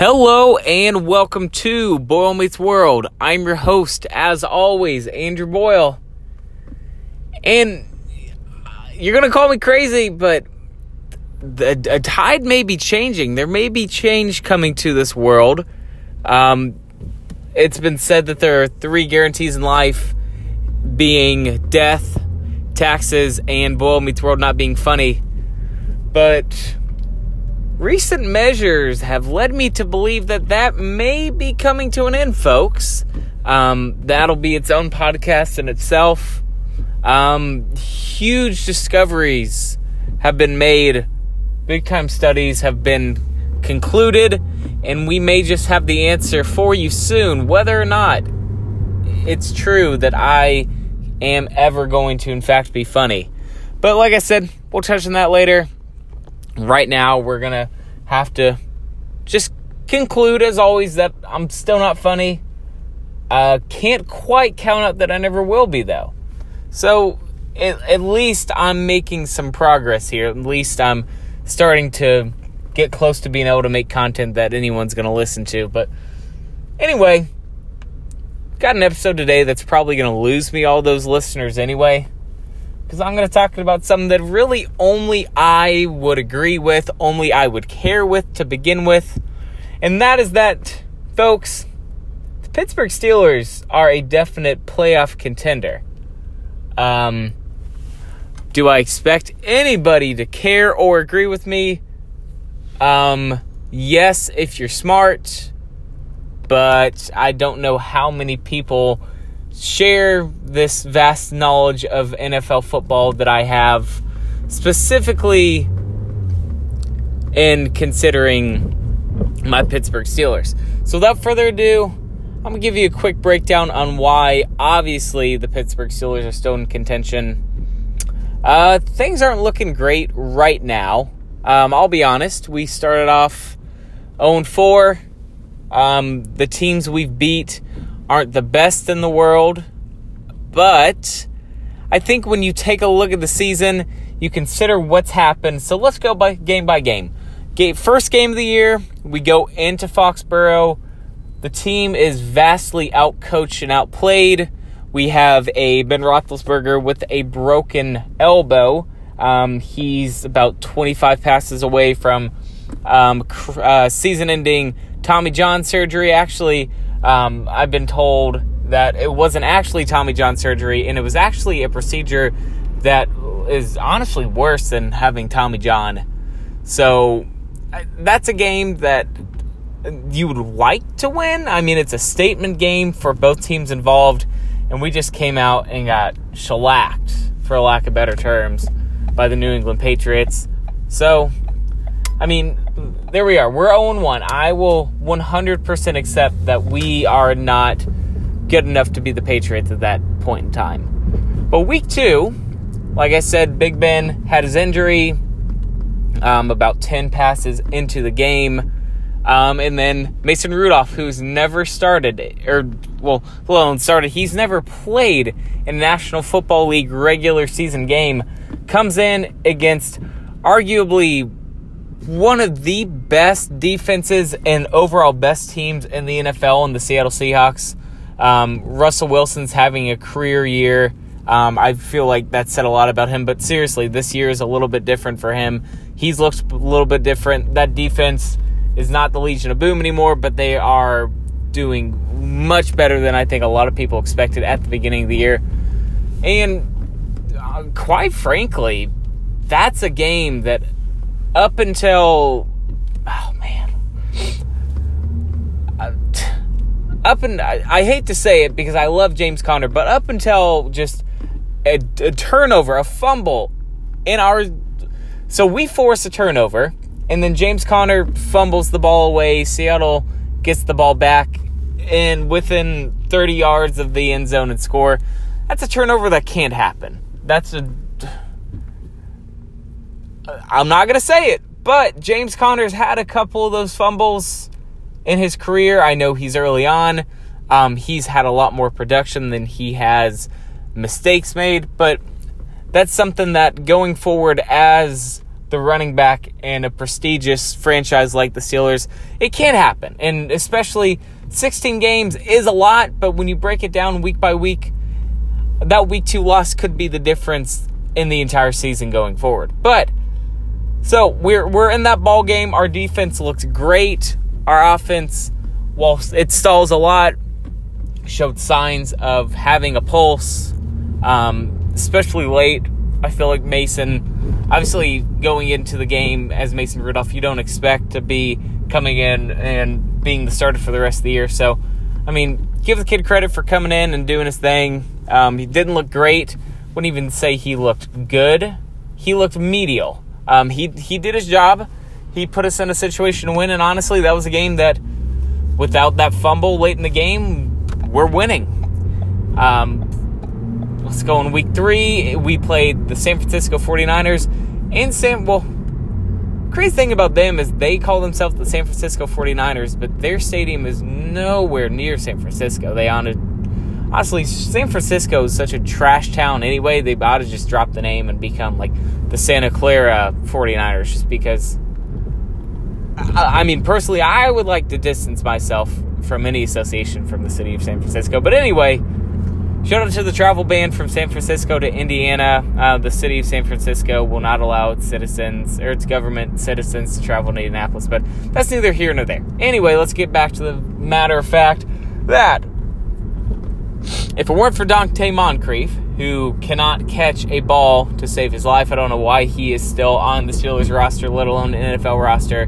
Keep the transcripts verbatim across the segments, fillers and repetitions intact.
Hello and welcome to Boyle Meets World. I'm your host, as always, Andrew Boyle. And you're going to call me crazy, but the, a tide may be changing. There may be change coming to this world. Um, it's been said that there are three guarantees in life, being death, taxes, and Boyle Meets World not being funny. But recent measures have led me to believe that that may be coming to an end, folks. Um, that'll be its own podcast in itself. Um, huge discoveries have been made. Big-time studies have been concluded. And we may just have the answer for you soon, whether or not it's true that I am ever going to, in fact, be funny. But like I said, we'll touch on that later. Right now, we're going to have to just conclude, as always, that I'm still not funny. Uh, can't quite count out that I never will be, though. So, at, at least I'm making some progress here. At least I'm starting to get close to being able to make content that anyone's going to listen to. But, anyway, got an episode today that's probably going to lose me all those listeners anyway, because I'm going to talk about something that really only I would agree with, only I would care with to begin with. And that is that, folks, the Pittsburgh Steelers are a definite playoff contender. Um, do I expect anybody to care or agree with me? Um, yes, if you're smart, but I don't know how many people share this vast knowledge of N F L football that I have, specifically in considering my Pittsburgh Steelers. So without further ado, I'm going to give you a quick breakdown on why, obviously, the Pittsburgh Steelers are still in contention. Uh, things aren't looking great right now. Um, I'll be honest. We started off oh and four. Um, the teams we've beat aren't the best in the world, but I think when you take a look at the season, you consider what's happened. So let's go by game by game. First game of the year, we go into Foxborough. The team is vastly outcoached and outplayed. We have a Ben Roethlisberger with a broken elbow. Um, he's about twenty-five passes away from um, uh, season-ending Tommy John surgery. Actually, Um, I've been told that it wasn't actually Tommy John surgery, and it was actually a procedure that is honestly worse than having Tommy John. So that's a game that you would like to win. I mean, it's a statement game for both teams involved, and we just came out and got shellacked, for lack of better terms, by the New England Patriots. So, I mean, there we are. We're oh and one. I will one hundred percent accept that we are not good enough to be the Patriots at that point in time. But week two, like I said, Big Ben had his injury, um, about ten passes into the game. Um, and then Mason Rudolph, who's never started, or, well, alone started, he's never played in a National Football League regular season game, comes in against arguably one of the best defenses and overall best teams in the N F L in the Seattle Seahawks. Um, Russell Wilson's having a career year. Um, I feel like that said a lot about him, but seriously, this year is a little bit different for him. He's looked a little bit different. That defense is not the Legion of Boom anymore, but they are doing much better than I think a lot of people expected at the beginning of the year. And uh, quite frankly, that's a game that up until, oh man, uh, t- up and I, I hate to say it because I love James Conner, but up until just a, a turnover, a fumble in our, so we force a turnover, and then James Conner fumbles the ball away. Seattle gets the ball back and within thirty yards of the end zone and score. That's a turnover that can't happen. That's a I'm not going to say it, but James Conner's had a couple of those fumbles in his career. I know he's early on. Um, he's had a lot more production than he has mistakes made, but that's something that going forward as the running back in a prestigious franchise like the Steelers. It can happen, and especially sixteen games is a lot, but when you break it down week by week, that week two loss could be the difference in the entire season going forward. But so we're we're in that ball game. Our defense looks great. Our offense, while it stalls a lot, showed signs of having a pulse, um, especially late. I feel like Mason, obviously going into the game as Mason Rudolph, you don't expect to be coming in and being the starter for the rest of the year. So, I mean, give the kid credit for coming in and doing his thing. Um, he didn't look great. Wouldn't even say he looked good. He looked medial. Um, he he did his job. He put us in a situation to win, and honestly, that was a game that, without that fumble late in the game, we're winning. Um, let's go in week three. We played the San Francisco forty-niners. And San, well, crazy thing about them is they call themselves the San Francisco forty-niners, but their stadium is nowhere near San Francisco. They on a Honestly, San Francisco is such a trash town anyway. They ought to just drop the name and become like the Santa Clara forty-niners, just because, I, I mean, personally, I would like to distance myself from any association from the city of San Francisco. But anyway, shout out to the travel ban from San Francisco to Indiana. Uh, the city of San Francisco will not allow its citizens or its government citizens to travel to Indianapolis. But that's neither here nor there. Anyway, let's get back to the matter of fact that if it weren't for Dante Moncrief, who cannot catch a ball to save his life, I don't know why he is still on the Steelers roster, let alone an N F L roster.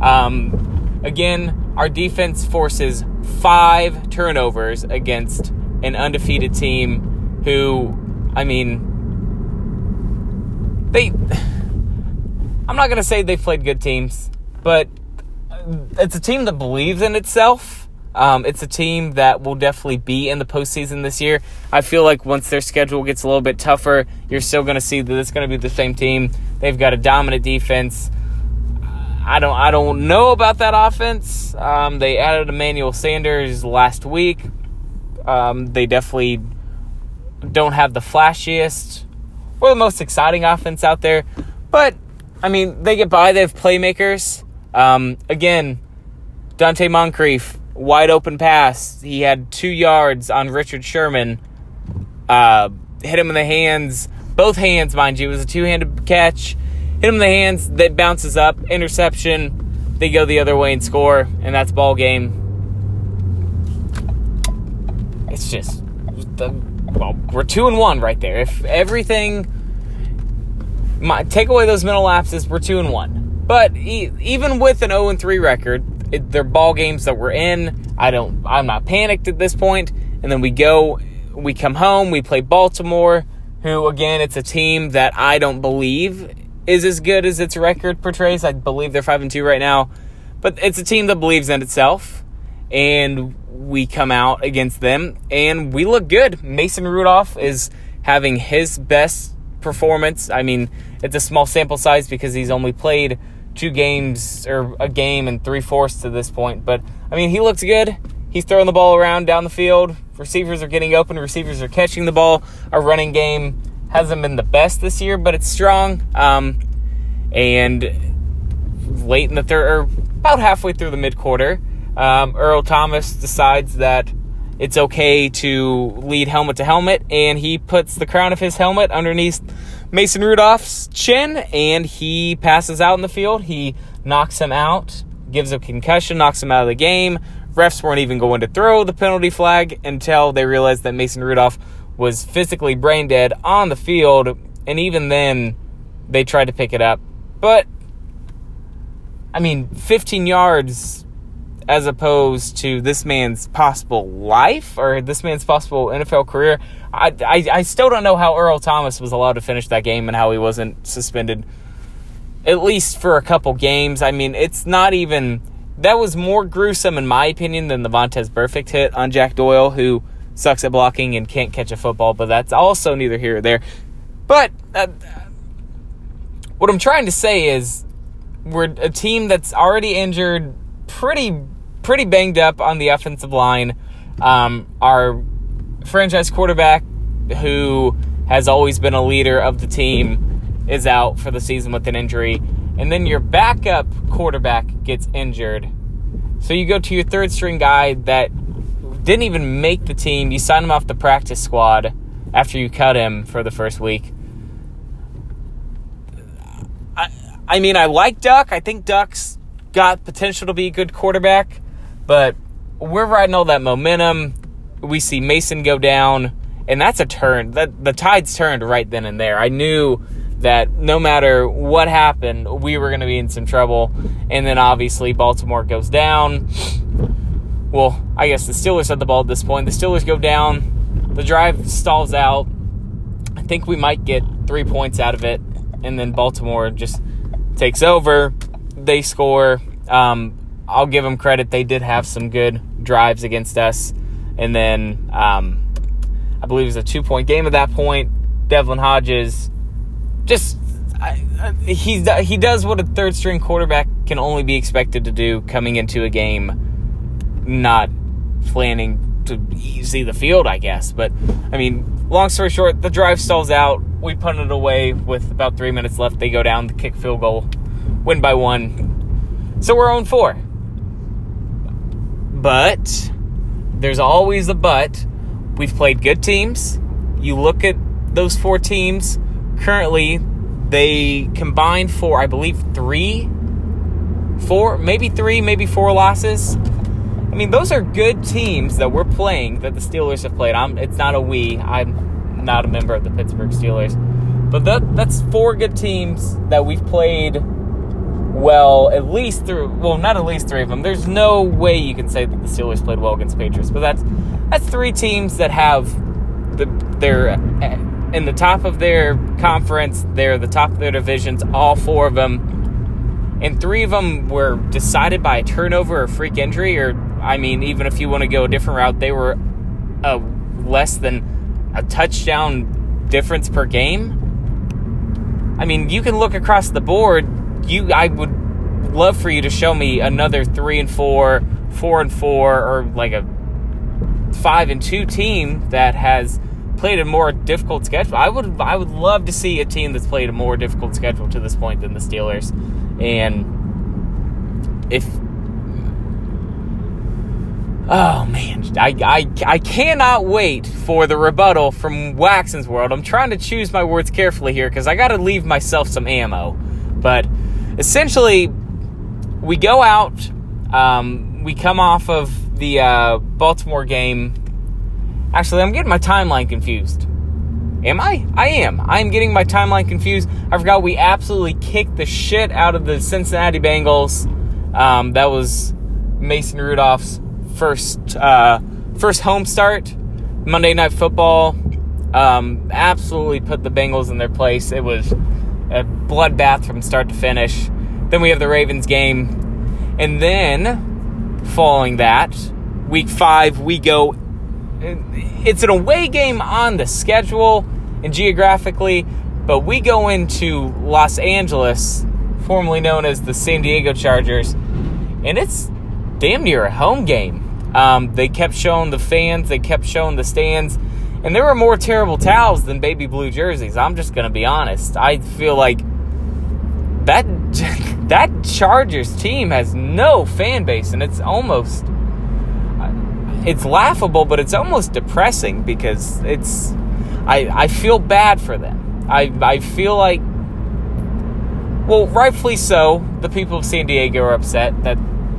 Um, again, our defense forces five turnovers against an undefeated team who, I mean, they... I'm not going to say they played good teams, but it's a team that believes in itself. Um, it's a team that will definitely be in the postseason this year. I feel like once their schedule gets a little bit tougher, you're still going to see that it's going to be the same team. They've got a dominant defense. I don't, I don't know about that offense. Um, they added Emmanuel Sanders last week. Um, they definitely don't have the flashiest or the most exciting offense out there. But, I mean, they get by. They have playmakers. Um, again, Dante Moncrief. Wide open pass. He had two yards on Richard Sherman. Uh, hit him in the hands. Both hands, mind you. It was a two-handed catch. Hit him in the hands. That bounces up. Interception. They go the other way and score. And that's ball game. It's just... The, well, we're two and one right there. If everything... My, take away those mental lapses, we're two and one. But e- even with an oh and three record... It, they're ball games that we're in. I don't, I'm not panicked at this point. And then we go, we come home, we play Baltimore, who, again, it's a team that I don't believe is as good as its record portrays. I believe they're five and two right now. But it's a team that believes in itself. And we come out against them, and we look good. Mason Rudolph is having his best performance. I mean, it's a small sample size because he's only played two games or a game and three-fourths to this point. But, I mean, he looks good. He's throwing the ball around down the field. Receivers are getting open. Receivers are catching the ball. Our running game hasn't been the best this year, but it's strong. Um, and late in the third, or about halfway through the mid-quarter, um, Earl Thomas decides that it's okay to lead helmet to helmet, and he puts the crown of his helmet underneath Mason Rudolph's chin, and he passes out in the field. He knocks him out, gives a concussion, knocks him out of the game. Refs weren't even going to throw the penalty flag until they realized that Mason Rudolph was physically brain dead on the field, and even then they tried to pick it up. But, I mean, fifteen yards as opposed to this man's possible life or this man's possible N F L career. I, I, I still don't know how Earl Thomas was allowed to finish that game and how he wasn't suspended, at least for a couple games. I mean, it's not even... That was more gruesome, in my opinion, than the Vontaze Burfict hit on Jack Doyle, who sucks at blocking and can't catch a football, but that's also neither here nor there. But uh, what I'm trying to say is we're a team that's already injured, pretty pretty banged up on the offensive line. Um, our... franchise quarterback, who has always been a leader of the team, is out for the season with an injury, and then your backup quarterback gets injured. So you go to your third-string guy that didn't even make the team. You sign him off the practice squad after you cut him for the first week. I, I mean, I like Duck. I think Duck's got potential to be a good quarterback, but we're riding all that momentum. We see Mason go down, and that's a turn. That the tide's turned right then and there. I knew that no matter what happened, we were going to be in some trouble. And then, obviously, Baltimore goes down. Well, I guess the Steelers had the ball at this point. The Steelers go down. The drive stalls out. I think we might get three points out of it. And then Baltimore just takes over. They score. Um, I'll give them credit. They did have some good drives against us. And then um, I believe it was a two-point game at that point. Devlin Hodges just I, I, he, he does what a third-string quarterback can only be expected to do coming into a game, not planning to see the field, I guess. But, I mean, long story short, the drive stalls out. We punt it away with about three minutes left. They go down, the kick field goal, win by one. So we're oh and four. But there's always a but. We've played good teams. You look at those four teams. Currently, they combined for, I believe, three, four, maybe three, maybe four losses. I mean, those are good teams that we're playing, that the Steelers have played. I'm, it's not a we. I'm not a member of the Pittsburgh Steelers. But that, that's four good teams that we've played well, at least through, well, not at least three of them. There's no way you can say that the Steelers played well against Patriots. But that's that's three teams that have the, their... in the top of their conference, they're the top of their divisions, all four of them. And three of them were decided by a turnover or freak injury, or, I mean, even if you want to go a different route, they were a less than a touchdown difference per game. I mean, you can look across the board. You, I would love for you to show me another three and four, four and four, or like a five and two team that has played a more difficult schedule. I would I would love to see a team that's played a more difficult schedule to this point than the Steelers. And if... Oh, man. I, I, I cannot wait for the rebuttal from Waxon's World. I'm trying to choose my words carefully here because I got to leave myself some ammo. But essentially, we go out. Um, we come off of the uh, Baltimore game. Actually, I'm getting my timeline confused. Am I? I am. I am getting my timeline confused. I forgot we absolutely kicked the shit out of the Cincinnati Bengals. Um, that was Mason Rudolph's first uh, first home start. Monday Night Football um, absolutely put the Bengals in their place. It was a bloodbath from start to finish. Then we have the Ravens game. And then, following that, week five, we go... It's an away game on the schedule and geographically, but we go into Los Angeles, formerly known as the San Diego Chargers, and it's damn near a home game. Um, they kept showing the fans, they kept showing the stands, and there were more terrible towels than baby blue jerseys. I'm just going to be honest. I feel like that that Chargers team has no fan base, and it's almost... It's laughable, but it's almost depressing because it's... I, I feel bad for them. I I feel like... Well, rightfully so. The people of San Diego are upset that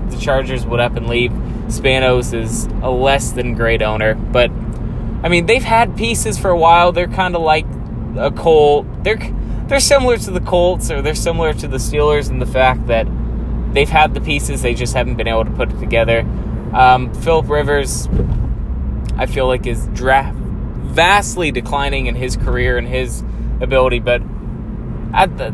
the Chargers would up and leave. Spanos is a less than great owner. But, I mean, they've had pieces for a while. They're kind of like a Colt. They're, they're similar to the Colts, or they're similar to the Steelers in the fact that they've had the pieces. They just haven't been able to put it together. Um, Philip Rivers, I feel like, is dra- vastly declining in his career and his ability, but at the,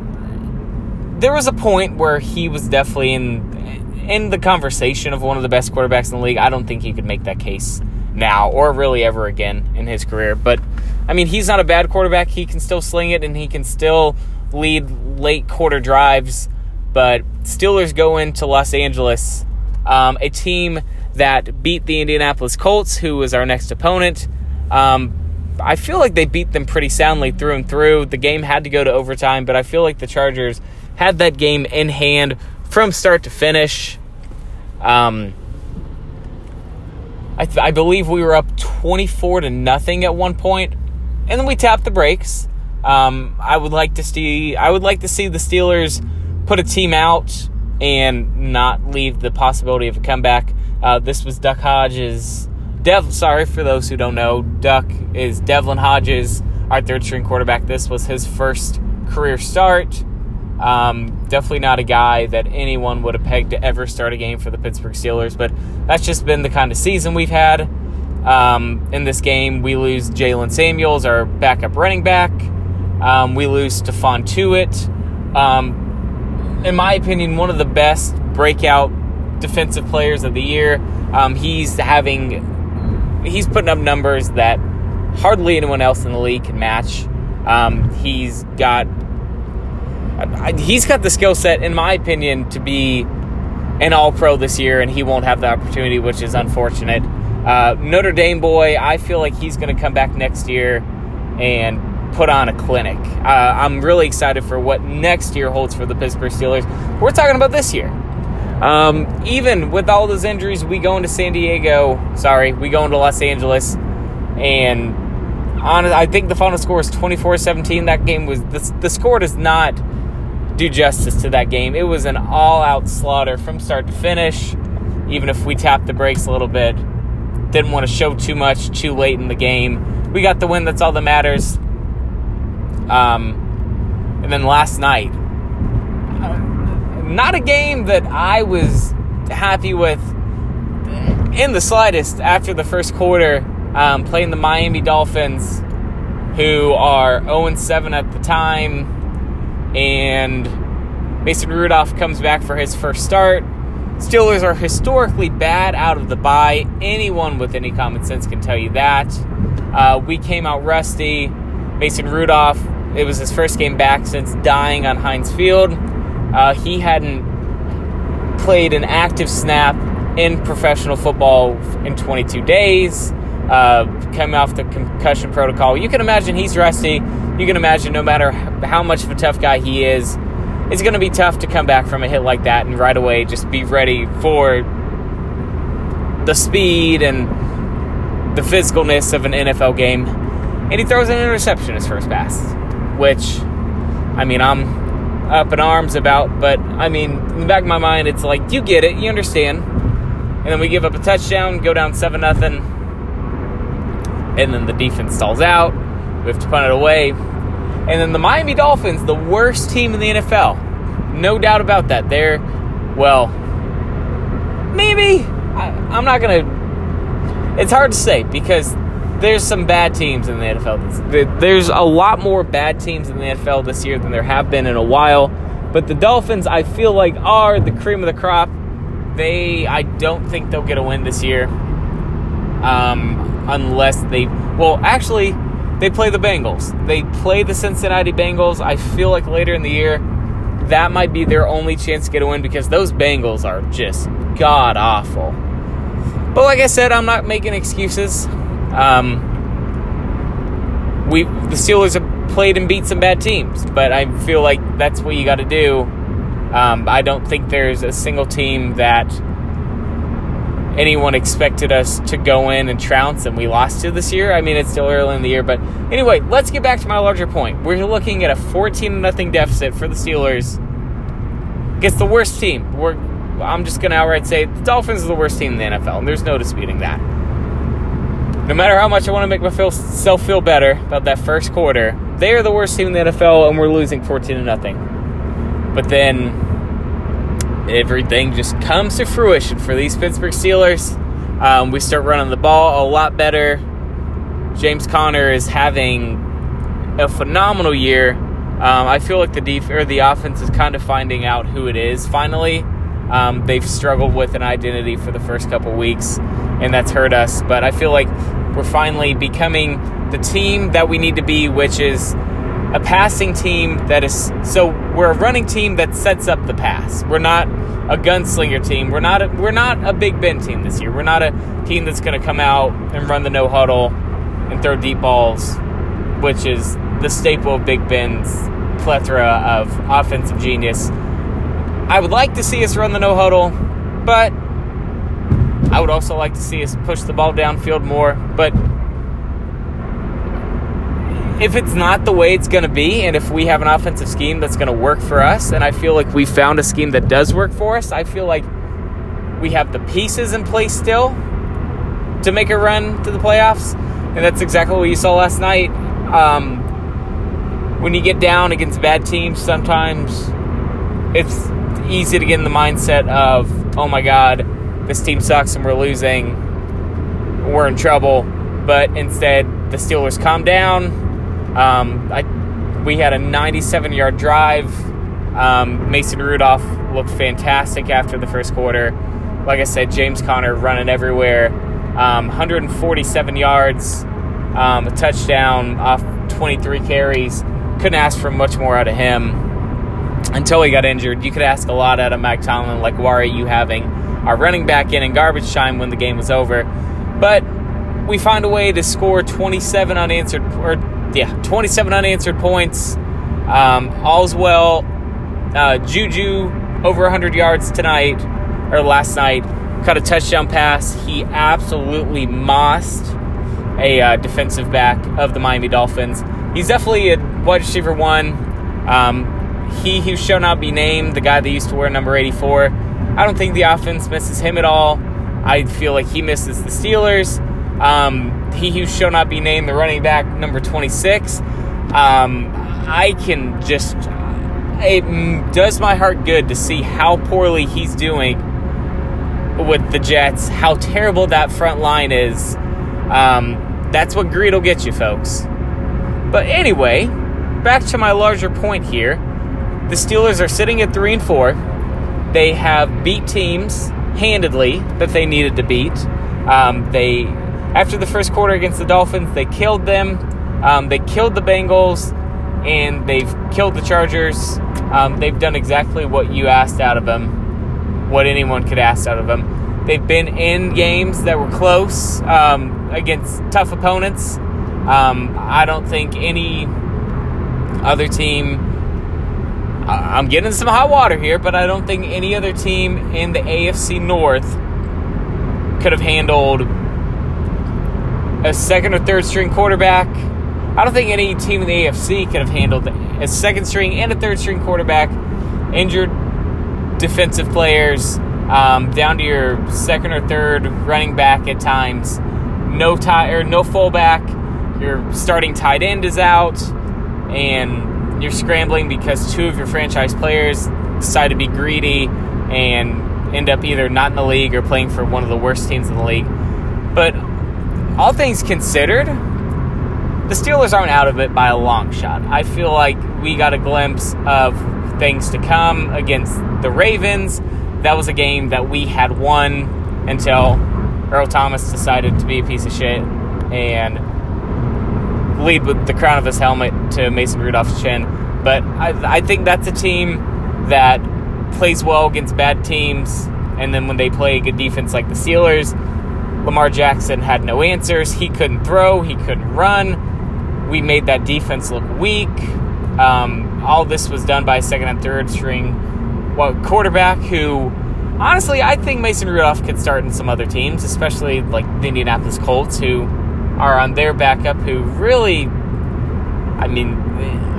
there was a point where he was definitely in, in the conversation of one of the best quarterbacks in the league. I don't think he could make that case now or really ever again in his career, but, I mean, he's not a bad quarterback. He can still sling it, and he can still lead late quarter drives, but Steelers go into Los Angeles, um, a team that beat the Indianapolis Colts, who was our next opponent. Um, I feel like they beat them pretty soundly through and through. The game had to go to overtime, but I feel like the Chargers had that game in hand from start to finish. Um, I, th- I believe we were up twenty-four to nothing at one point, and then we tapped the brakes. Um, I would like to see. I would like to see the Steelers put a team out and not leave the possibility of a comeback. Uh, this was Duck Hodges. Dev, sorry for those who don't know, Duck is Devlin Hodges, our third string quarterback. This was his first career start. Um, definitely not a guy that anyone would have pegged to ever start a game for the Pittsburgh Steelers, but that's just been the kind of season we've had. Um, in this game, we lose Jalen Samuels, our backup running back. Um, we lose Stephon Tuitt. Um, in my opinion, one of the best breakout defensive players of the year. Um, he's having, he's putting up numbers that hardly anyone else in the league can match. Um, he's got, he's got the skill set, in my opinion, to be an all-pro this year, and he won't have the opportunity, which is unfortunate. Uh, Notre Dame boy, I feel like he's going to come back next year and put on a clinic. Uh, I'm really excited for what next year holds for the Pittsburgh Steelers. We're talking about this year. Um, even with all those injuries, we go into San Diego, sorry, we go into Los Angeles, and on, I think the final score is twenty-four seventeen. That game was, the, the score does not do justice to that game. It was an all-out slaughter from start to finish, even if we tapped the brakes a little bit. Didn't want to show too much too late in the game. We got the win, that's all that matters. Um, and then last night, not a game that I was happy with in the slightest after the first quarter, um, playing the Miami Dolphins, who are oh and seven at the time, and Mason Rudolph comes back for his first start. Steelers are historically bad out of the bye. Anyone with any common sense can tell you that. Uh, we came out rusty. Mason Rudolph, it was his first game back since dying on Heinz Field. Uh, he hadn't played an active snap in professional football in twenty-two days, uh, coming off the concussion protocol. You can imagine he's rusty. You can imagine no matter how much of a tough guy he is, it's going to be tough to come back from a hit like that and right away just be ready for the speed and the physicalness of an N F L game. And he throws an interception his first pass, which, I mean, I'm up in arms about, but I mean, in the back of my mind, it's like, you get it, you understand. And then we give up a touchdown, go down seven nothing, and then the defense stalls out, we have to punt it away. And then the Miami Dolphins, the worst team in the N F L, no doubt about that. They're, well, maybe, I, I'm not gonna, it's hard to say, because there's some bad teams in the N F L. There's a lot more bad teams in the N F L this year than there have been in a while. But the Dolphins, I feel like, are the cream of the crop. They, I don't think they'll get a win this year. Um, unless they, well, actually, they play the Bengals. They play the Cincinnati Bengals. I feel like later in the year, that might be their only chance to get a win, because those Bengals are just god-awful. But like I said, I'm not making excuses. Um, we the Steelers have played and beat some bad teams, but I feel like that's what you got to do. Um, I don't think there's a single team that anyone expected us to go in and trounce, and we lost to this year. I mean, it's still early in the year, but anyway, let's get back to my larger point. We're looking at a fourteen to nothing deficit for the Steelers against the worst team. We're, I'm just going to outright say the Dolphins are the worst team in the N F L, and there's no disputing that. No matter how much I want to make myself feel better about that first quarter, they are the worst team in the N F L, and we're losing fourteen to nothing. But then everything just comes to fruition for these Pittsburgh Steelers. Um, we start running the ball a lot better. James Conner is having a phenomenal year. Um, I feel like the def- or the offense is kind of finding out who it is finally. Um, they've struggled with an identity for the first couple weeks, and that's hurt us. But I feel like we're finally becoming the team that we need to be, which is a passing team that is – so we're a running team that sets up the pass. We're not a gunslinger team. We're not a, we're not a Big Ben team this year. We're not a team that's going to come out and run the no huddle and throw deep balls, which is the staple of Big Ben's plethora of offensive genius. I would like to see us run the no huddle, but I would also like to see us push the ball downfield more. But if it's not the way it's going to be, and if we have an offensive scheme that's going to work for us, and I feel like we found a scheme that does work for us, I feel like we have the pieces in place still to make a run to the playoffs, and that's exactly what you saw last night. Um, when you get down against bad teams, sometimes it's easy to get in the mindset of, oh my God, this team sucks and we're losing, we're in trouble. But instead, the Steelers calmed down. Um, I, we had a ninety-seven-yard drive. Um, Mason Rudolph looked fantastic after the first quarter. Like I said, James Conner running everywhere. Um, one hundred forty-seven yards, um, a touchdown off twenty-three carries. Couldn't ask for much more out of him until he got injured. You could ask a lot out of Mike Tomlin, like, why are you having our running back in in garbage time when the game was over? But we found a way to score twenty-seven unanswered or Yeah, twenty-seven unanswered points. Um, all's well. Uh, Juju, over one hundred yards tonight, or last night, caught a touchdown pass. He absolutely mossed a uh, defensive back of the Miami Dolphins. He's definitely a wide receiver one. Um, he who shall not be named, the guy that used to wear number eighty-four. I don't think the offense misses him at all. I feel like he misses the Steelers. Um, he who shall not be named, the running back, number twenty-six. Um, I can just, it does my heart good to see how poorly he's doing with the Jets, how terrible that front line is. Um, that's what greed will get you, folks. But anyway, back to my larger point here. The Steelers are sitting at three and four. They have beat teams handedly that they needed to beat. Um, they, after the first quarter against the Dolphins, they killed them. Um, they killed the Bengals, and they've killed the Chargers. Um, they've done exactly what you asked out of them, what anyone could ask out of them. They've been in games that were close um, against tough opponents. Um, I don't think any other team – I'm getting some hot water here, but I don't think any other team in the A F C North could have handled a second or third string quarterback. I don't think any team in the A F C could have handled a second string and a third string quarterback, injured defensive players, um, down to your second or third running back at times. No tie or no fullback. Your starting tight end is out, and you're scrambling because two of your franchise players decide to be greedy and end up either not in the league or playing for one of the worst teams in the league. But all things considered, the Steelers aren't out of it by a long shot. I feel like we got a glimpse of things to come against the Ravens. That was a game that we had won until Earl Thomas decided to be a piece of shit and lead with the crown of his helmet to Mason Rudolph's chin. But I, I think that's a team that plays well against bad teams, and then when they play a good defense like the Steelers, Lamar Jackson had no answers. He couldn't throw. He couldn't run. We made that defense look weak. Um, all this was done by a second and third string well, quarterback who, honestly, I think Mason Rudolph could start in some other teams, especially like the Indianapolis Colts, who are on their backup, who really, I mean,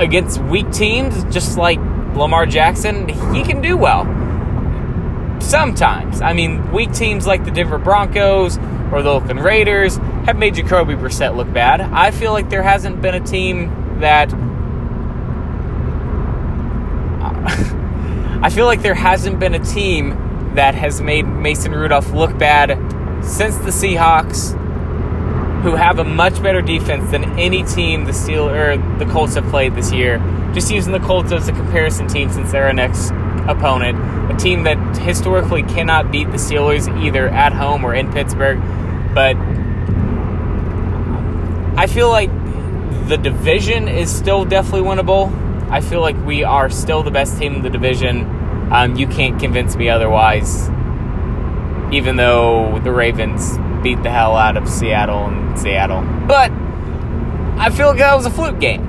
against weak teams, just like Lamar Jackson, he can do well. Sometimes. I mean, weak teams like the Denver Broncos or the Oakland Raiders have made Jacoby Brissett look bad. I feel like there hasn't been a team that... I feel like there hasn't been a team that has made Mason Rudolph look bad since the Seahawks, who have a much better defense than any team the Steelers or the Colts have played this year. Just using the Colts as a comparison team since they're our next opponent, a team that historically cannot beat the Steelers either at home or in Pittsburgh. But I feel like the division is still definitely winnable. I feel like we are still the best team in the division. Um, you can't convince me otherwise, even though the Ravens beat the hell out of Seattle and Seattle. But I feel like that was a fluke game.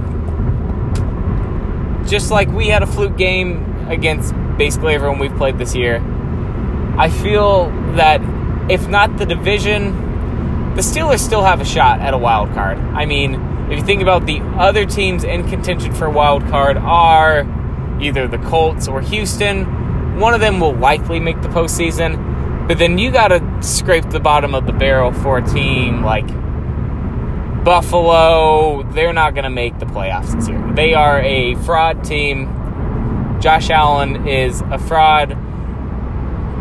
Just like we had a fluke game against basically everyone we've played this year, I feel that if not the division, the Steelers still have a shot at a wild card. I mean, if you think about the other teams in contention for a wild card are either the Colts or Houston. One of them will likely make the postseason, but then you got to scrape the bottom of the barrel for a team like Buffalo. They're not going to make the playoffs this year. They are a fraud team. Josh Allen is a fraud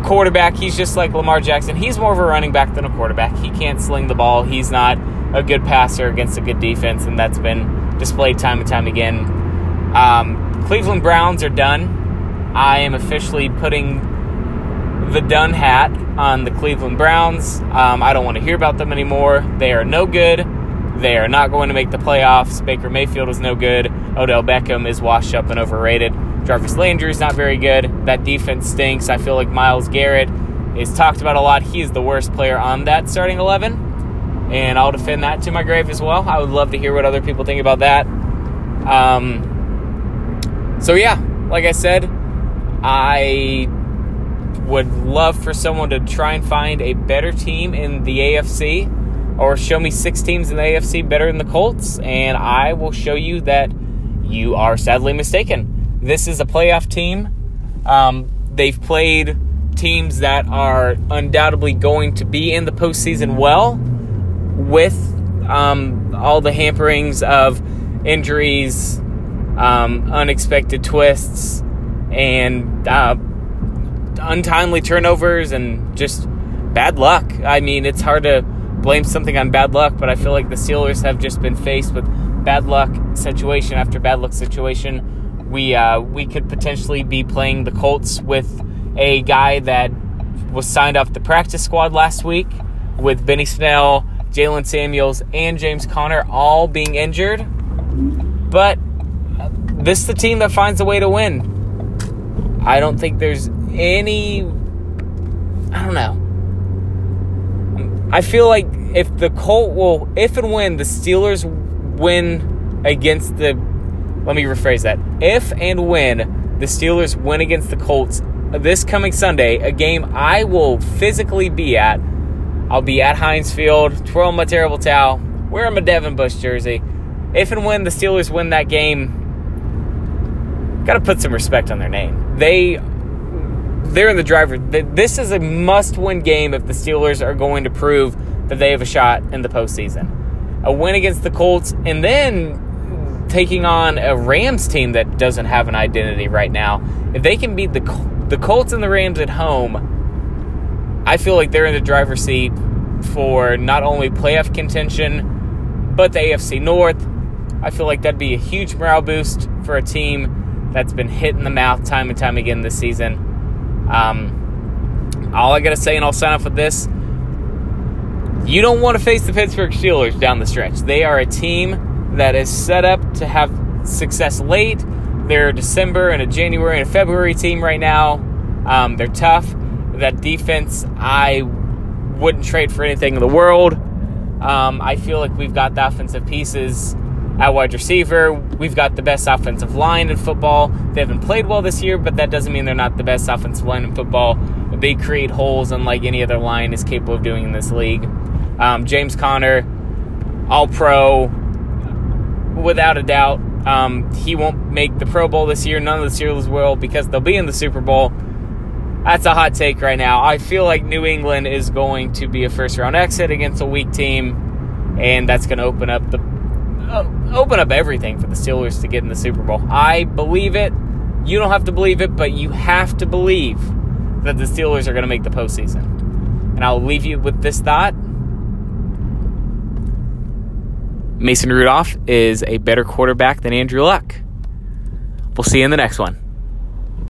quarterback. He's just like Lamar Jackson. He's more of a running back than a quarterback. He can't sling the ball. He's not a good passer against a good defense, and that's been displayed time and time again. Um, Cleveland Browns are done. I am officially putting the done hat on the Cleveland Browns. Um, I don't want to hear about them anymore. They are no good. They are not going to make the playoffs. Baker Mayfield is no good. Odell Beckham is washed up and overrated. Jarvis Landry is not very good. That defense stinks. I feel like Myles Garrett is talked about a lot. He is the worst player on that starting eleven, and I'll defend that to my grave as well. I would love to hear what other people think about that. Um, so, yeah, like I said, I would love for someone to try and find a better team in the A F C or show me six teams in the A F C better than the Colts, and I will show you that you are sadly mistaken. This is a playoff team. Um, they've played teams that are undoubtedly going to be in the postseason well with um, all the hamperings of injuries, um, unexpected twists, and uh, untimely turnovers and just bad luck. I mean, it's hard to blame something on bad luck, but I feel like the Steelers have just been faced with bad luck situation after bad luck situation. We uh, we could potentially be playing the Colts with a guy that was signed off the practice squad last week with Benny Snell, Jalen Samuels, and James Conner all being injured. But this is the team that finds a way to win. I don't think there's any... I don't know. I feel like if the Colts will... If and when the Steelers win against the... Let me rephrase that. If and when the Steelers win against the Colts this coming Sunday, a game I will physically be at, I'll be at Heinz Field, twirling my terrible towel, wearing my Devin Bush jersey. If and when the Steelers win that game, got to put some respect on their name. They, they're in the driver. This is a must-win game if the Steelers are going to prove that they have a shot in the postseason. A win against the Colts, and then taking on a Rams team that doesn't have an identity right now. If they can beat the the Colts and the Rams at home, I feel like they're in the driver's seat for not only playoff contention, but the A F C North. I feel like that'd be a huge morale boost for a team that's been hit in the mouth time and time again this season. Um, all I got to say, and I'll sign off with this, you don't want to face the Pittsburgh Steelers down the stretch. They are a team that is set up to have success late. They're a December and a January and a February team right now. Um, they're tough. That defense, I wouldn't trade for anything in the world. Um, I feel like we've got the offensive pieces at wide receiver. We've got the best offensive line in football. They haven't played well this year, but that doesn't mean they're not the best offensive line in football. They create holes unlike any other line is capable of doing in this league. Um, James Conner, all-pro, without a doubt. Um, he won't make the Pro Bowl this year. None of the Steelers will because they'll be in the Super Bowl. That's a hot take right now. I feel like New England is going to be a first-round exit against a weak team, and that's going to open up the uh, open up everything for the Steelers to get in the Super Bowl. I believe it. You don't have to believe it, but you have to believe that the Steelers are going to make the postseason. And I'll leave you with this thought. Mason Rudolph is a better quarterback than Andrew Luck. We'll see you in the next one.